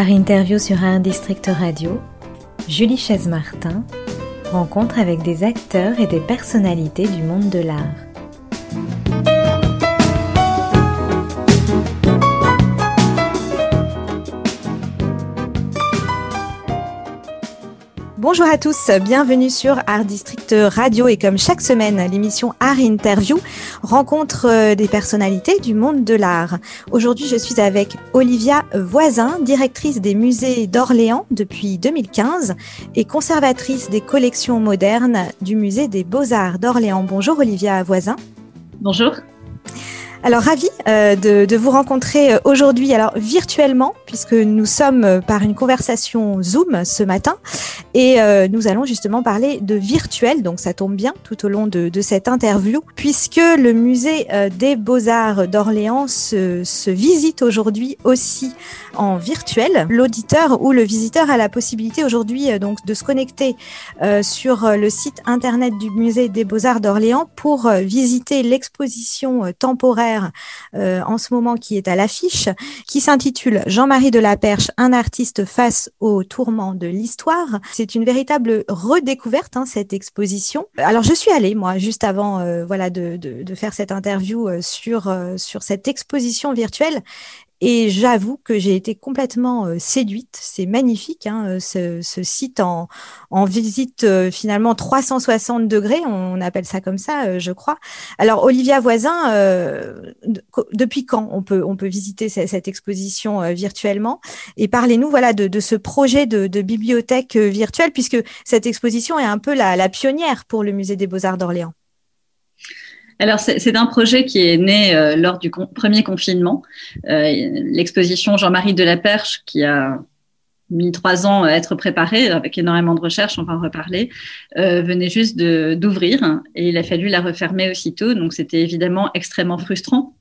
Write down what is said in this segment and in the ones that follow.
Art Interview sur Art District Radio, Julie Chaise-Martin, rencontre avec des acteurs et des personnalités du monde de l'art. Bonjour à tous, bienvenue sur Art District Radio et comme chaque semaine, l'émission Art Interview rencontre des personnalités du monde de l'art. Aujourd'hui, je suis avec Olivia Voisin, directrice des musées d'Orléans depuis 2015 et conservatrice des collections modernes du Musée des Beaux-Arts d'Orléans. Bonjour Olivia Voisin. Bonjour. Alors, ravie de vous rencontrer aujourd'hui, alors virtuellement, puisque nous sommes par une conversation Zoom ce matin et nous allons justement parler de virtuel, donc ça tombe bien tout au long de cette interview, puisque le musée des Beaux-Arts d'Orléans se visite aujourd'hui aussi en virtuel. L'auditeur ou le visiteur a la possibilité aujourd'hui donc de se connecter sur le site internet du musée des Beaux-Arts d'Orléans pour visiter l'exposition temporaire en ce moment qui est à l'affiche, qui s'intitule Jean-Marie de la Perche, un artiste face aux tourments de l'histoire. C'est une véritable redécouverte, cette exposition. Alors je suis allée moi juste avant de faire cette interview sur cette exposition virtuelle. Et j'avoue que j'ai été complètement séduite. C'est magnifique, ce site en visite finalement 360 degrés. On appelle ça comme ça, je crois. Alors, Olivia Voisin, depuis quand on peut visiter cette exposition virtuellement? Et parlez-nous, de ce projet de bibliothèque virtuelle, puisque cette exposition est un peu la pionnière pour le Musée des Beaux-Arts d'Orléans. Alors, c'est un projet qui est né lors du premier confinement. L'exposition Jean-Marie de la Perche, qui a mis 3 ans à être préparée, avec énormément de recherches, on va en reparler, venait juste d'ouvrir et il a fallu la refermer aussitôt. Donc, c'était évidemment extrêmement frustrant.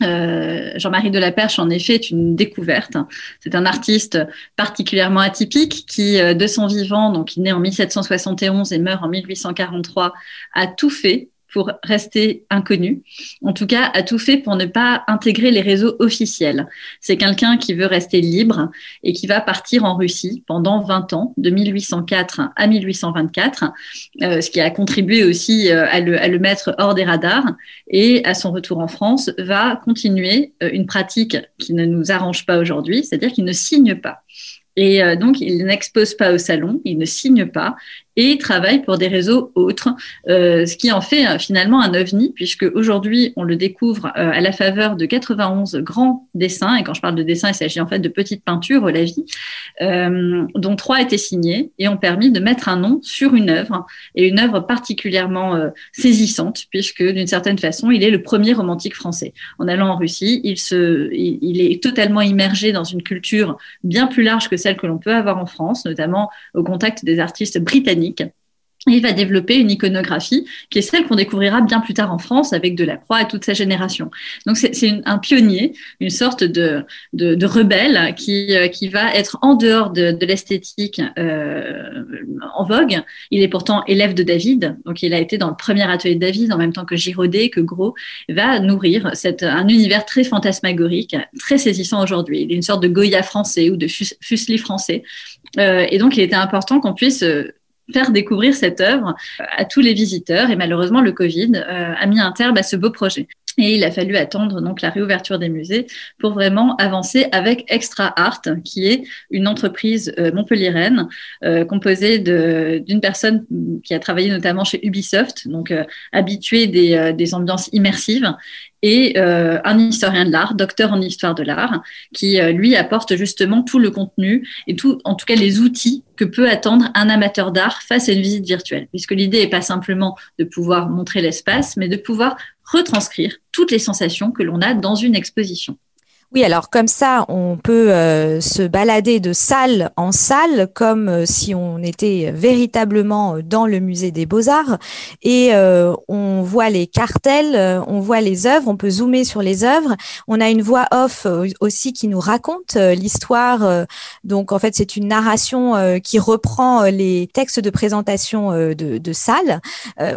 Jean-Marie de la Perche, en effet, est une découverte. C'est un artiste particulièrement atypique qui, de son vivant, donc il naît en 1771 et meurt en 1843, a tout fait pour rester inconnu, en tout cas a tout fait pour ne pas intégrer les réseaux officiels. C'est quelqu'un qui veut rester libre et qui va partir en Russie pendant 20 ans, de 1804 à 1824, ce qui a contribué aussi à le mettre hors des radars, et à son retour en France, va continuer une pratique qui ne nous arrange pas aujourd'hui, c'est-à-dire qu'il ne signe pas. Et donc, il n'expose pas au salon, il ne signe pas et travaille pour des réseaux autres, ce qui en fait finalement un ovni, puisque aujourd'hui, on le découvre à la faveur de 91 grands dessins. Et quand je parle de dessins, il s'agit en fait de petites peintures, la vie, dont 3 étaient signés et ont permis de mettre un nom sur une œuvre, et une œuvre particulièrement saisissante, puisque d'une certaine façon, il est le premier romantique français. En allant en Russie, il est totalement immergé dans une culture bien plus large que celle que l'on peut avoir en France, notamment au contact des artistes britanniques. Et il va développer une iconographie qui est celle qu'on découvrira bien plus tard en France avec Delacroix et toute sa génération. Donc c'est un pionnier, une sorte de rebelle qui va être en dehors de l'esthétique en vogue. Il est pourtant élève de David, donc il a été dans le premier atelier de David en même temps que Girodet, que Gros, va nourrir un univers très fantasmagorique, très saisissant aujourd'hui. Il est une sorte de Goya français ou de Fuseli français. Et donc il était important qu'on puisse faire découvrir cette œuvre à tous les visiteurs, et malheureusement le Covid a mis un terme à ce beau projet. Et il a fallu attendre donc la réouverture des musées pour vraiment avancer avec ExtraArt, qui est une entreprise montpelliéraine composée d'une personne qui a travaillé notamment chez Ubisoft, donc habituée des ambiances immersives, et un historien de l'art, docteur en histoire de l'art, qui lui apporte justement tout le contenu et tout, en tout cas les outils que peut attendre un amateur d'art face à une visite virtuelle, puisque l'idée n'est pas simplement de pouvoir montrer l'espace, mais de pouvoir retranscrire toutes les sensations que l'on a dans une exposition. Oui, alors comme ça, on peut se balader de salle en salle, comme si on était véritablement dans le musée des Beaux-Arts, et on voit les cartels, on voit les œuvres, on peut zoomer sur les œuvres. On a une voix off aussi qui nous raconte l'histoire. Donc en fait, c'est une narration qui reprend les textes de présentation de salle.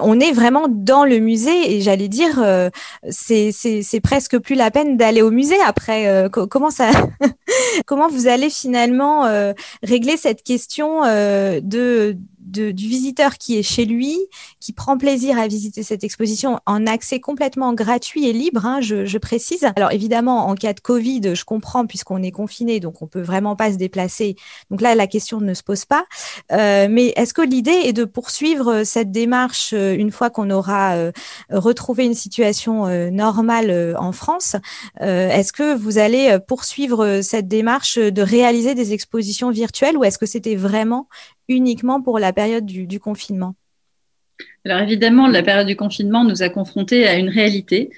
On est vraiment dans le musée, et j'allais dire, c'est presque plus la peine d'aller au musée après. allez comment ça comment vous allez finalement régler cette question du visiteur qui est chez lui, qui prend plaisir à visiter cette exposition en accès complètement gratuit et libre, hein, je précise. Alors évidemment, en cas de Covid, je comprends, puisqu'on est confiné, donc on peut vraiment pas se déplacer. Donc là, la question ne se pose pas. Mais est-ce que l'idée est de poursuivre cette démarche une fois qu'on aura retrouvé une situation normale en France? Est-ce que vous allez poursuivre cette démarche de réaliser des expositions virtuelles, ou est-ce que c'était vraiment uniquement pour la période du confinement? Alors évidemment, la période du confinement nous a confrontés à une réalité.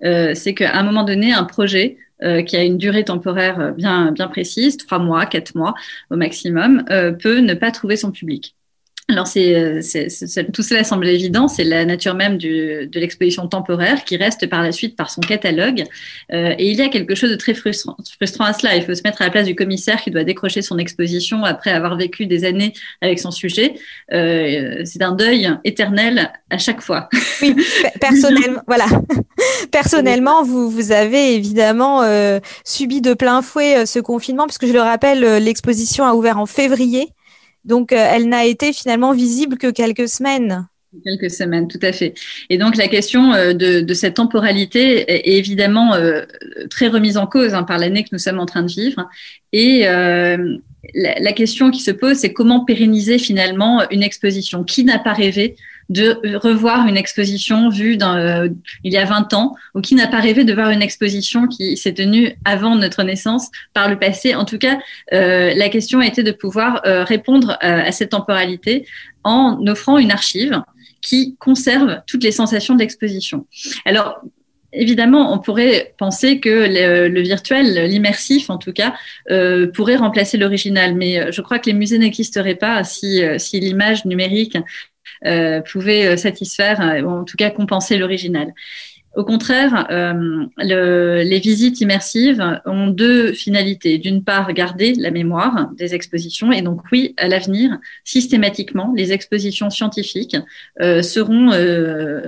C'est qu'à un moment donné, un projet qui a une durée temporaire bien précise, 3 mois, 4 mois au maximum, peut ne pas trouver son public. Alors tout cela semble évident, c'est la nature même de l'exposition temporaire qui reste par la suite par son catalogue. Et il y a quelque chose de très frustrant à cela. Il faut se mettre à la place du commissaire qui doit décrocher son exposition après avoir vécu des années avec son sujet. C'est un deuil éternel à chaque fois. Oui, personnellement, voilà. Personnellement, vous avez évidemment subi de plein fouet ce confinement, puisque je le rappelle, l'exposition a ouvert en février. Donc, elle n'a été finalement visible que quelques semaines. Quelques semaines, tout à fait. Et donc, la question de cette temporalité est évidemment très remise en cause par l'année que nous sommes en train de vivre. Et la question qui se pose, c'est comment pérenniser finalement une exposition? Qui n'a pas rêvé de revoir une exposition vue il y a 20 ans, ou qui n'a pas rêvé de voir une exposition qui s'est tenue avant notre naissance par le passé. En tout cas, la question a été de pouvoir répondre à cette temporalité en offrant une archive qui conserve toutes les sensations de l'exposition. Alors, évidemment, on pourrait penser que le virtuel, l'immersif en tout cas, pourrait remplacer l'original, mais je crois que les musées n'existeraient pas si l'image numérique pouvait satisfaire, ou en tout cas compenser l'original. Au contraire, les visites immersives ont 2 finalités. D'une part, garder la mémoire des expositions, et donc oui, à l'avenir, systématiquement, les expositions scientifiques seront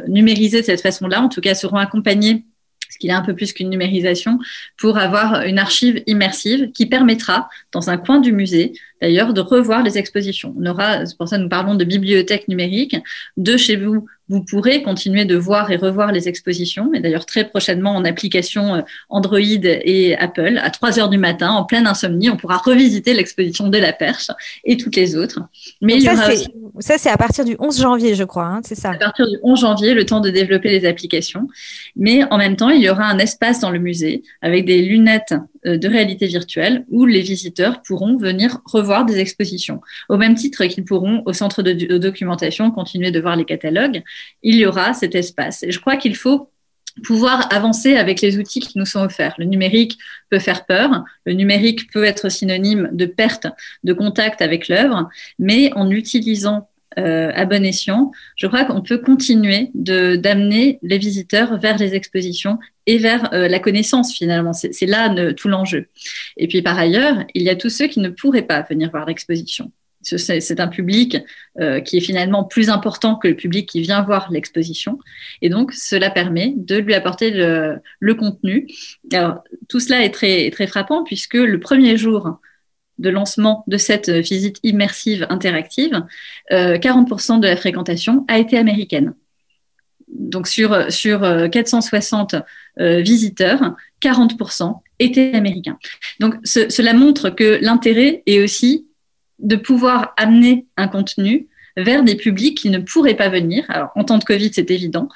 numérisées de cette façon-là, en tout cas seront accompagnées, ce qu'il est un peu plus qu'une numérisation, pour avoir une archive immersive qui permettra, dans un coin du musée, d'ailleurs, de revoir les expositions. On aura, c'est pour ça que nous parlons de bibliothèque numérique. De chez vous, vous pourrez continuer de voir et revoir les expositions, et d'ailleurs très prochainement en application Android et Apple, à 3 heures du matin, en pleine insomnie, on pourra revisiter l'exposition de la Perche et toutes les autres. Mais il y aura aussi... Ça, c'est à partir du 11 janvier, je crois, hein, c'est ça? À partir du 11 janvier, le temps de développer les applications. Mais en même temps, il y aura un espace dans le musée avec des lunettes de réalité virtuelle où les visiteurs pourront venir revoir des expositions. Au même titre qu'ils pourront, au centre de documentation, continuer de voir les catalogues, il y aura cet espace. Et je crois qu'il faut pouvoir avancer avec les outils qui nous sont offerts. Le numérique peut faire peur, le numérique peut être synonyme de perte de contact avec l'œuvre, mais en utilisant à bon escient, je crois qu'on peut continuer d'amener les visiteurs vers les expositions et vers la connaissance finalement. C'est là tout l'enjeu. Et puis par ailleurs, il y a tous ceux qui ne pourraient pas venir voir l'exposition. C'est un public qui est finalement plus important que le public qui vient voir l'exposition. Et donc, cela permet de lui apporter le contenu. Alors, tout cela est très, très frappant, puisque le premier jour de lancement de cette visite immersive interactive, 40% de la fréquentation a été américaine. Donc sur 460 visiteurs, 40% étaient américains. Donc cela montre que l'intérêt est aussi de pouvoir amener un contenu vers des publics qui ne pourraient pas venir. Alors, en temps de Covid, c'est évident,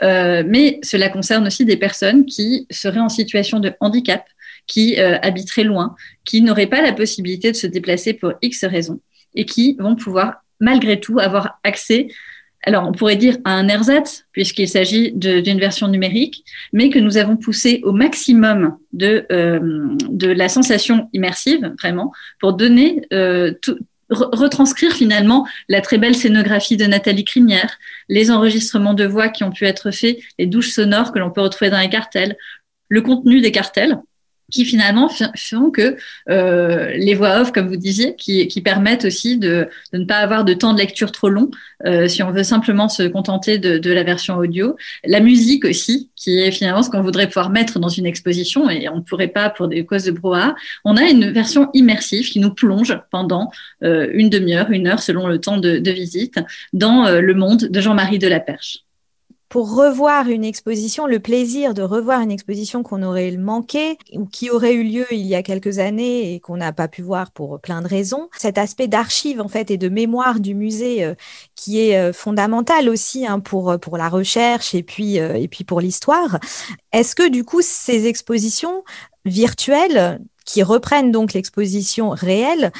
mais cela concerne aussi des personnes qui seraient en situation de handicap, qui habiteraient loin, qui n'auraient pas la possibilité de se déplacer pour X raisons et qui vont pouvoir, malgré tout, avoir accès, alors on pourrait dire à un ersatz, puisqu'il s'agit d'une version numérique, mais que nous avons poussé au maximum de la sensation immersive, vraiment, pour donner retranscrire finalement la très belle scénographie de Nathalie Crinière, les enregistrements de voix qui ont pu être faits, les douches sonores que l'on peut retrouver dans les cartels, le contenu des cartels, qui finalement font que les voix off, comme vous disiez, qui permettent aussi de ne pas avoir de temps de lecture trop long si on veut simplement se contenter de la version audio. La musique aussi, qui est finalement ce qu'on voudrait pouvoir mettre dans une exposition et on ne pourrait pas pour des causes de brouhaha. On a une version immersive qui nous plonge pendant une demi-heure, une heure selon le temps de visite dans le monde de Jean-Marie de la Perche. Pour revoir une exposition, le plaisir de revoir une exposition qu'on aurait manqué ou qui aurait eu lieu il y a quelques années et qu'on n'a pas pu voir pour plein de raisons. Cet aspect d'archive en fait et de mémoire du musée qui est fondamental aussi hein, pour la recherche et puis pour l'histoire. Est-ce que du coup ces expositions virtuelles qui reprennent donc l'exposition réelle,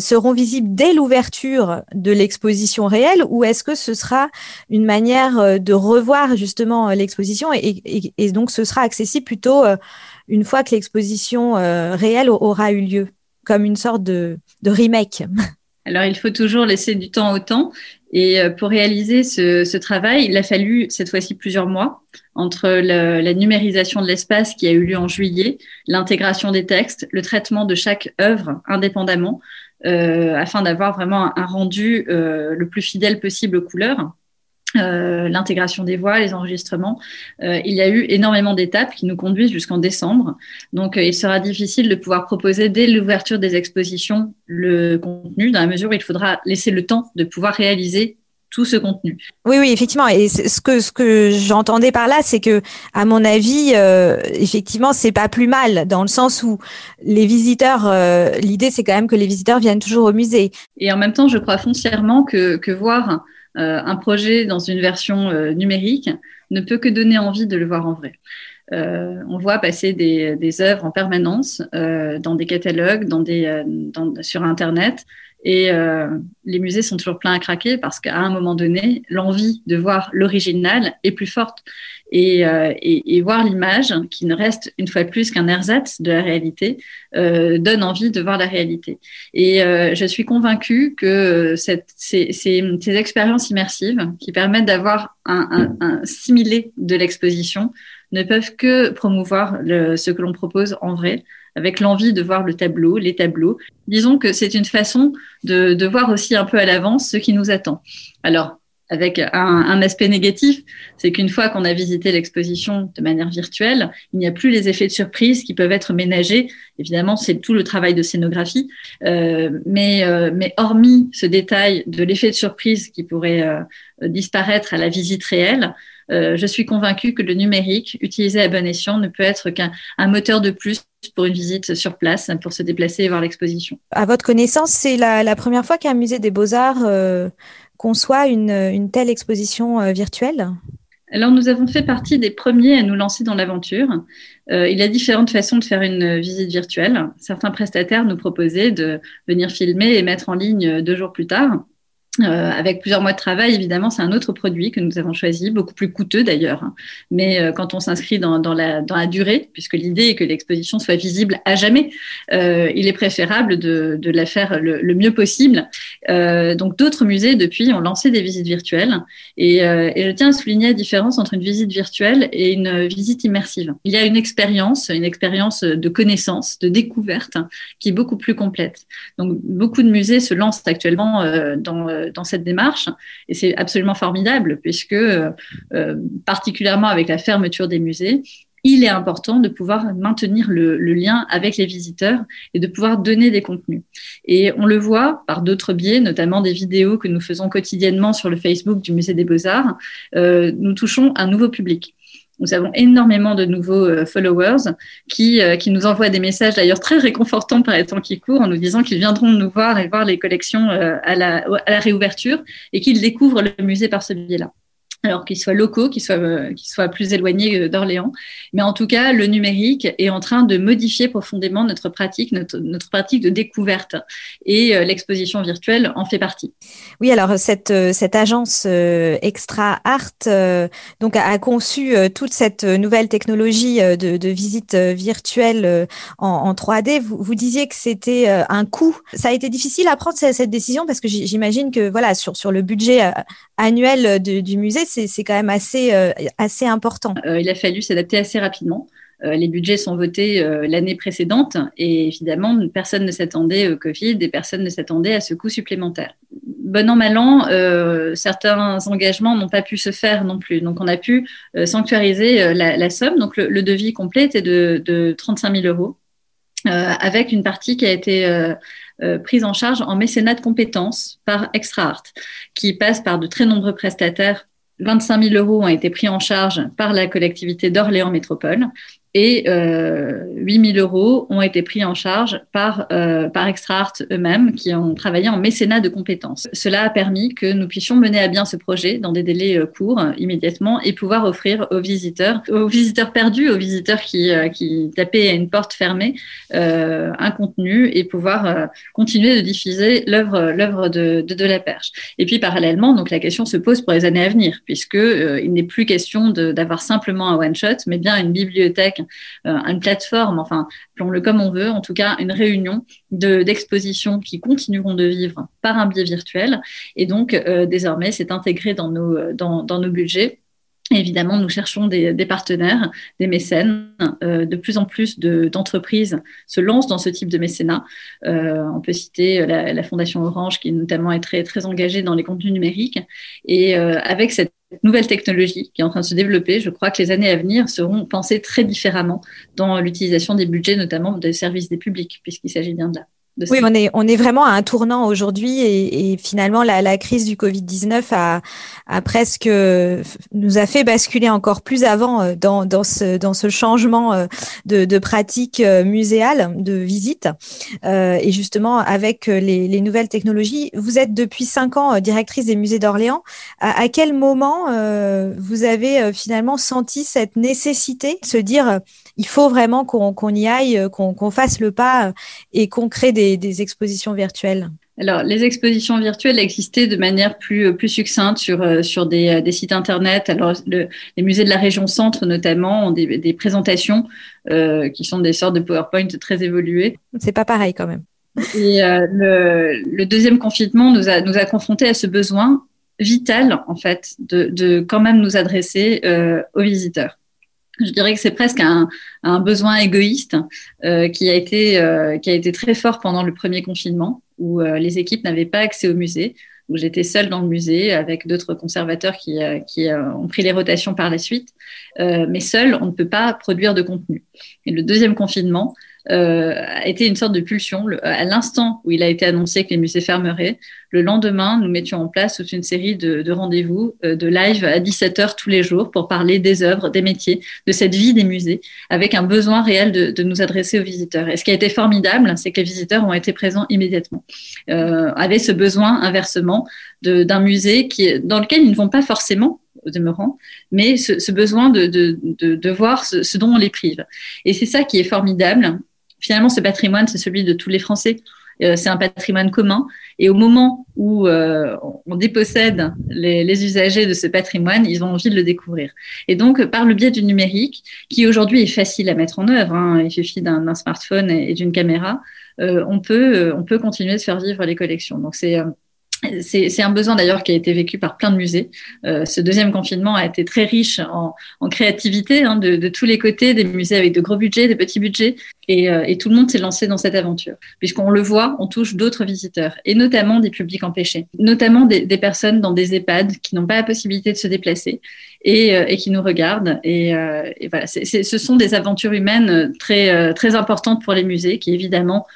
seront visibles dès l'ouverture de l'exposition réelle ou est-ce que ce sera une manière de revoir justement l'exposition et donc ce sera accessible plutôt une fois que l'exposition réelle aura eu lieu, comme une sorte de remake ? Alors, il faut toujours laisser du temps au temps. Et pour réaliser ce travail, il a fallu cette fois-ci plusieurs mois entre la numérisation de l'espace qui a eu lieu en juillet, l'intégration des textes, le traitement de chaque œuvre indépendamment, afin d'avoir vraiment un rendu le plus fidèle possible aux couleurs. L'intégration des voix, les enregistrements. Il y a eu énormément d'étapes qui nous conduisent jusqu'en décembre. Donc, il sera difficile de pouvoir proposer dès l'ouverture des expositions le contenu, dans la mesure où il faudra laisser le temps de pouvoir réaliser tout ce contenu. Oui, effectivement. Et ce que j'entendais par là, c'est que, à mon avis, effectivement, c'est pas plus mal, dans le sens où les visiteurs, l'idée, c'est quand même que les visiteurs viennent toujours au musée. Et en même temps, je crois foncièrement que voir un projet dans une version numérique ne peut que donner envie de le voir en vrai. On voit passer des œuvres en permanence dans des catalogues, sur Internet. Et les musées sont toujours pleins à craquer parce qu'à un moment donné, l'envie de voir l'original est plus forte. Et voir l'image, qui ne reste une fois de plus qu'un ersatz de la réalité, donne envie de voir la réalité. Et je suis convaincue que ces expériences immersives qui permettent d'avoir un similé de l'exposition ne peuvent que promouvoir ce que l'on propose en vrai, avec l'envie de voir le tableau, les tableaux. Disons que c'est une façon de voir aussi un peu à l'avance ce qui nous attend. Alors, avec un aspect négatif, c'est qu'une fois qu'on a visité l'exposition de manière virtuelle, il n'y a plus les effets de surprise qui peuvent être ménagés. Évidemment, c'est tout le travail de scénographie. Mais hormis ce détail de l'effet de surprise qui pourrait disparaître à la visite réelle, je suis convaincue que le numérique, utilisé à bon escient, ne peut être qu'un moteur de plus pour une visite sur place, pour se déplacer et voir l'exposition. À votre connaissance, c'est la première fois qu'un musée des Beaux-Arts conçoit une telle exposition virtuelle ? Alors, nous avons fait partie des premiers à nous lancer dans l'aventure. Il y a différentes façons de faire une visite virtuelle. Certains prestataires nous proposaient de venir filmer et mettre en ligne 2 jours plus tard. Avec plusieurs mois de travail, évidemment, c'est un autre produit que nous avons choisi, beaucoup plus coûteux d'ailleurs. Mais quand on s'inscrit dans la durée, puisque l'idée est que l'exposition soit visible à jamais, il est préférable de la faire le mieux possible. Donc, d'autres musées, depuis, ont lancé des visites virtuelles. Et je tiens à souligner la différence entre une visite virtuelle et une visite immersive. Il y a une expérience de connaissance, de découverte, qui est beaucoup plus complète. Donc, beaucoup de musées se lancent actuellement dans cette démarche et c'est absolument formidable puisque particulièrement avec la fermeture des musées, il est important de pouvoir maintenir le lien avec les visiteurs et de pouvoir donner des contenus. Et on le voit par d'autres biais, notamment des vidéos que nous faisons quotidiennement sur le Facebook du Musée des Beaux-Arts, nous touchons un nouveau public. Nous avons énormément de nouveaux followers qui nous envoient des messages d'ailleurs très réconfortants par les temps qui courent en nous disant qu'ils viendront nous voir et voir les collections à la réouverture et qu'ils découvrent le musée par ce biais-là. Alors qu'ils soient locaux, qu'ils soient plus éloignés d'Orléans. Mais en tout cas, le numérique est en train de modifier profondément notre pratique de découverte. Et l'exposition virtuelle en fait partie. Oui, alors cette agence ExtraArt donc a conçu toute cette nouvelle technologie de visite virtuelle en 3D. Vous disiez que c'était un coût. Ça a été difficile à prendre cette décision parce que j'imagine que voilà sur le budget annuel du musée, c'est quand même assez important. Il a fallu s'adapter assez rapidement. les budgets sont votés l'année précédente et évidemment, personne ne s'attendait au Covid et personne ne s'attendait à ce coût supplémentaire. Bon an, mal an, certains engagements n'ont pas pu se faire non plus. Donc, on a pu sanctuariser la somme. Donc, le devis complet était de 35 000 euros avec une partie qui a été prise en charge en mécénat de compétences par ExtraArt qui passe par de très nombreux prestataires. 25 000 euros ont été pris en charge par la collectivité d'Orléans Métropole et 8 000 euros ont été pris en charge par ExtraArt eux-mêmes qui ont travaillé en mécénat de compétences. Cela a permis que nous puissions mener à bien ce projet dans des délais courts immédiatement et pouvoir offrir aux visiteurs perdus, aux visiteurs qui tapaient à une porte fermée, un contenu et pouvoir continuer de diffuser l'œuvre de la Perche. Et puis parallèlement, donc la question se pose pour les années à venir puisque il n'est plus question d'avoir simplement un one-shot, mais bien une bibliothèque, une plateforme, enfin, appelons-le comme on veut, en tout cas une réunion d'expositions qui continueront de vivre par un biais virtuel. Et donc, désormais, c'est intégré dans nos budgets. Et évidemment, nous cherchons des partenaires, des mécènes. De plus en plus d'entreprises se lancent dans ce type de mécénat. On peut citer la Fondation Orange, qui notamment est très, très engagée dans les contenus numériques. Et avec cette nouvelle technologie qui est en train de se développer, je crois que les années à venir seront pensées très différemment dans l'utilisation des budgets, notamment des services des publics, puisqu'il s'agit bien de là. Oui, on est vraiment à un tournant aujourd'hui et finalement la crise du Covid-19 a presque nous a fait basculer encore plus avant dans ce changement de pratique muséale, de visite et justement avec les nouvelles technologies. Vous êtes depuis 5 ans directrice des musées d'Orléans. À quel moment vous avez finalement senti cette nécessité de se dire il faut vraiment qu'on y aille, qu'on fasse le pas et qu'on crée des expositions virtuelles? Alors, les expositions virtuelles existaient de manière plus succincte sur des sites internet. Alors, les musées de la région Centre, notamment, ont des présentations qui sont des sortes de PowerPoint très évoluées. C'est pas pareil quand même. Et le deuxième confinement nous a confrontés à ce besoin vital, en fait, de quand même nous adresser aux visiteurs. Je dirais que c'est presque un besoin égoïste qui a été très fort pendant le premier confinement où les équipes n'avaient pas accès au musée, où j'étais seule dans le musée avec d'autres conservateurs qui ont pris les rotations par la suite. Mais seule, on ne peut pas produire de contenu. Et le deuxième confinement a été une sorte de pulsion. À l'instant où il a été annoncé que les musées fermeraient, le lendemain, nous mettions en place toute une série de rendez-vous, de live à 17h tous les jours pour parler des œuvres, des métiers, de cette vie des musées, avec un besoin réel de nous adresser aux visiteurs. Et ce qui a été formidable, c'est que les visiteurs ont été présents immédiatement, avaient ce besoin inversement d'un musée dans lequel ils ne vont pas forcément au demeurant, mais ce besoin de voir ce dont on les prive. Et c'est ça qui est formidable. Finalement, ce patrimoine, c'est celui de tous les Français. C'est un patrimoine commun. Et au moment où on dépossède les usagers de ce patrimoine, ils ont envie de le découvrir. Et donc, par le biais du numérique, qui aujourd'hui est facile à mettre en œuvre, hein, il suffit d'un smartphone et d'une caméra, on peut continuer de faire vivre les collections. Donc, c'est un besoin d'ailleurs qui a été vécu par plein de musées. Ce deuxième confinement a été très riche en créativité hein, de tous les côtés, des musées avec de gros budgets, des petits budgets. Et tout le monde s'est lancé dans cette aventure. Puisqu'on le voit, on touche d'autres visiteurs, et notamment des publics empêchés, notamment des personnes dans des EHPAD qui n'ont pas la possibilité de se déplacer et qui nous regardent. Et voilà, ce sont des aventures humaines très, très importantes pour les musées qui, évidemment,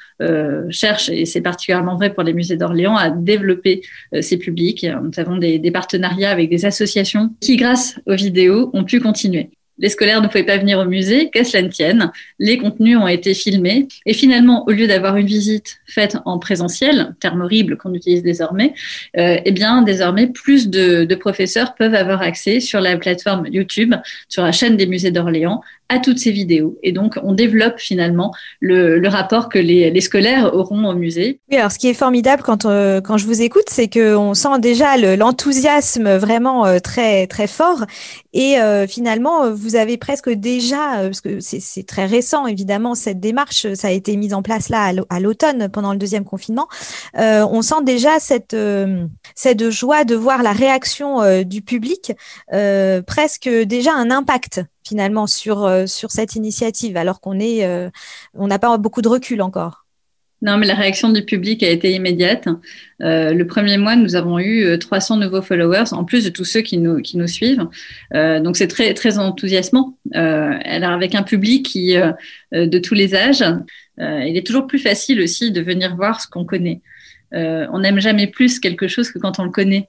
cherchent, et c'est particulièrement vrai pour les musées d'Orléans, à développer ces publics. Nous avons des partenariats avec des associations qui, grâce aux vidéos, ont pu continuer. Les scolaires ne pouvaient pas venir au musée, qu'à cela ne tienne. Les contenus ont été filmés. Et finalement, au lieu d'avoir une visite faite en présentiel, terme horrible qu'on utilise désormais, eh bien, désormais, plus de professeurs peuvent avoir accès sur la plateforme YouTube, sur la chaîne des musées d'Orléans, à toutes ces vidéos. Et donc, on développe finalement le rapport que les scolaires auront au musée. Oui, alors ce qui est formidable quand je vous écoute, c'est qu'on sent déjà l'enthousiasme vraiment très, très fort. Et finalement, vous avez presque déjà, parce que c'est très récent évidemment, cette démarche, ça a été mise en place là à l'automne pendant le deuxième confinement. On sent déjà cette joie de voir la réaction du public, presque déjà un impact finalement sur cette initiative, alors qu'on n'a pas beaucoup de recul encore. Non, mais la réaction du public a été immédiate. Le premier mois, nous avons eu 300 nouveaux followers, en plus de tous ceux qui nous suivent. Donc, c'est très, très enthousiasmant. Alors, avec un public qui de tous les âges, il est toujours plus facile aussi de venir voir ce qu'on connaît. On n'aime jamais plus quelque chose que quand on le connaît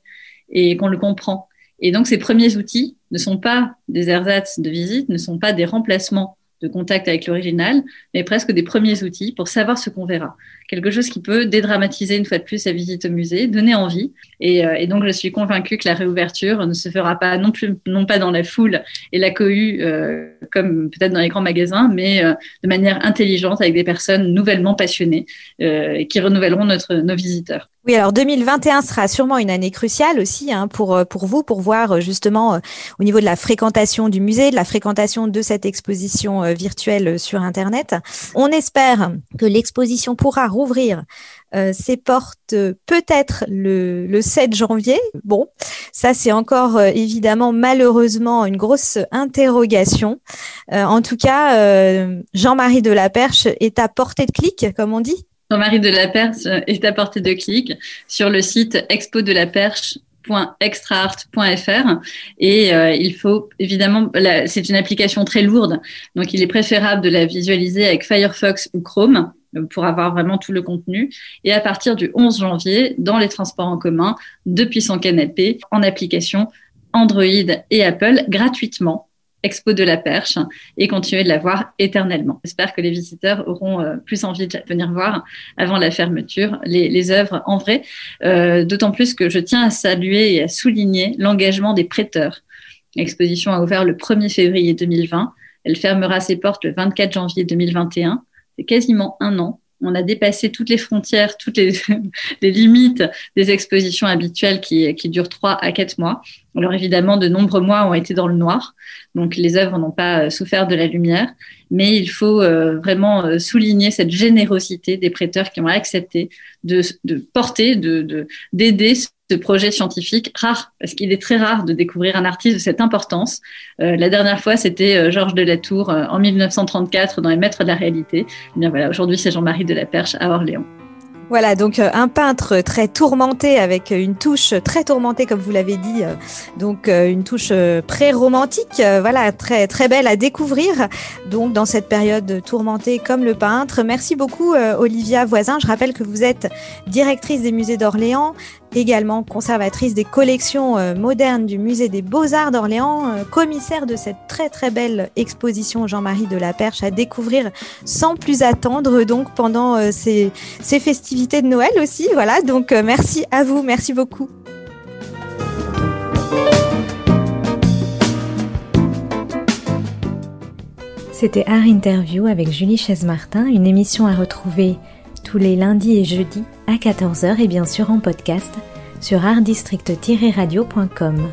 et qu'on le comprend. Et donc, ces premiers outils ne sont pas des ersatz de visite, ne sont pas des remplacements de contact avec l'original, mais presque des premiers outils pour savoir ce qu'on verra. Quelque chose qui peut dédramatiser une fois de plus la visite au musée, donner envie. Et donc, je suis convaincue que la réouverture ne se fera pas non pas dans la foule et la cohue, comme peut-être dans les grands magasins, mais de manière intelligente avec des personnes nouvellement passionnées qui renouvelleront nos visiteurs. Oui, alors 2021 sera sûrement une année cruciale aussi hein, pour vous, pour voir justement au niveau de la fréquentation du musée, de la fréquentation de cette exposition virtuelle sur Internet. On espère que l'exposition pourra rouvrir ses portes peut-être le 7 janvier. Bon, ça c'est encore évidemment malheureusement une grosse interrogation. En tout cas, Jean-Marie de la Perche est à portée de clic, comme on dit. Jean-Marie de la Perche est à portée de clic sur le site expo-de-la-perche.extraart.fr et il faut évidemment, c'est une application très lourde, donc il est préférable de la visualiser avec Firefox ou Chrome pour avoir vraiment tout le contenu. Et à partir du 11 janvier, dans les transports en commun, depuis son canapé, en application Android et Apple, gratuitement. Expo de la Perche et continuer de la voir éternellement. J'espère que les visiteurs auront plus envie de venir voir avant la fermeture les œuvres en vrai, d'autant plus que je tiens à saluer et à souligner l'engagement des prêteurs. L'exposition a ouvert le 1er février 2020, elle fermera ses portes le 24 janvier 2021, c'est quasiment un an. On a dépassé toutes les frontières, toutes les limites des expositions habituelles qui durent 3 à 4 mois. Alors évidemment, de nombreux mois ont été dans le noir, donc les œuvres n'ont pas souffert de la lumière, mais il faut vraiment souligner cette générosité des prêteurs qui ont accepté d'aider ce projet scientifique rare, parce qu'il est très rare de découvrir un artiste de cette importance. La dernière fois, c'était Georges de la Tour en 1934 dans Les Maîtres de la Réalité. Et bien voilà, aujourd'hui, c'est Jean-Marie de la Perche à Orléans. Voilà, donc un peintre très tourmenté avec une touche très tourmentée, comme vous l'avez dit, donc une touche pré-romantique, voilà, très très belle à découvrir. Donc dans cette période tourmentée comme le peintre. Merci beaucoup Olivia Voisin. Je rappelle que vous êtes directrice des musées d'Orléans, également conservatrice des collections modernes du Musée des Beaux-Arts d'Orléans, commissaire de cette très très belle exposition Jean-Marie de la Perche à découvrir sans plus attendre donc pendant ces festivités de Noël aussi. Voilà, donc merci à vous, merci beaucoup. C'était Art Interview avec Julie Chaise-Martin, une émission à retrouver tous les lundis et jeudis à 14h et bien sûr en podcast sur artdistrict-radio.com.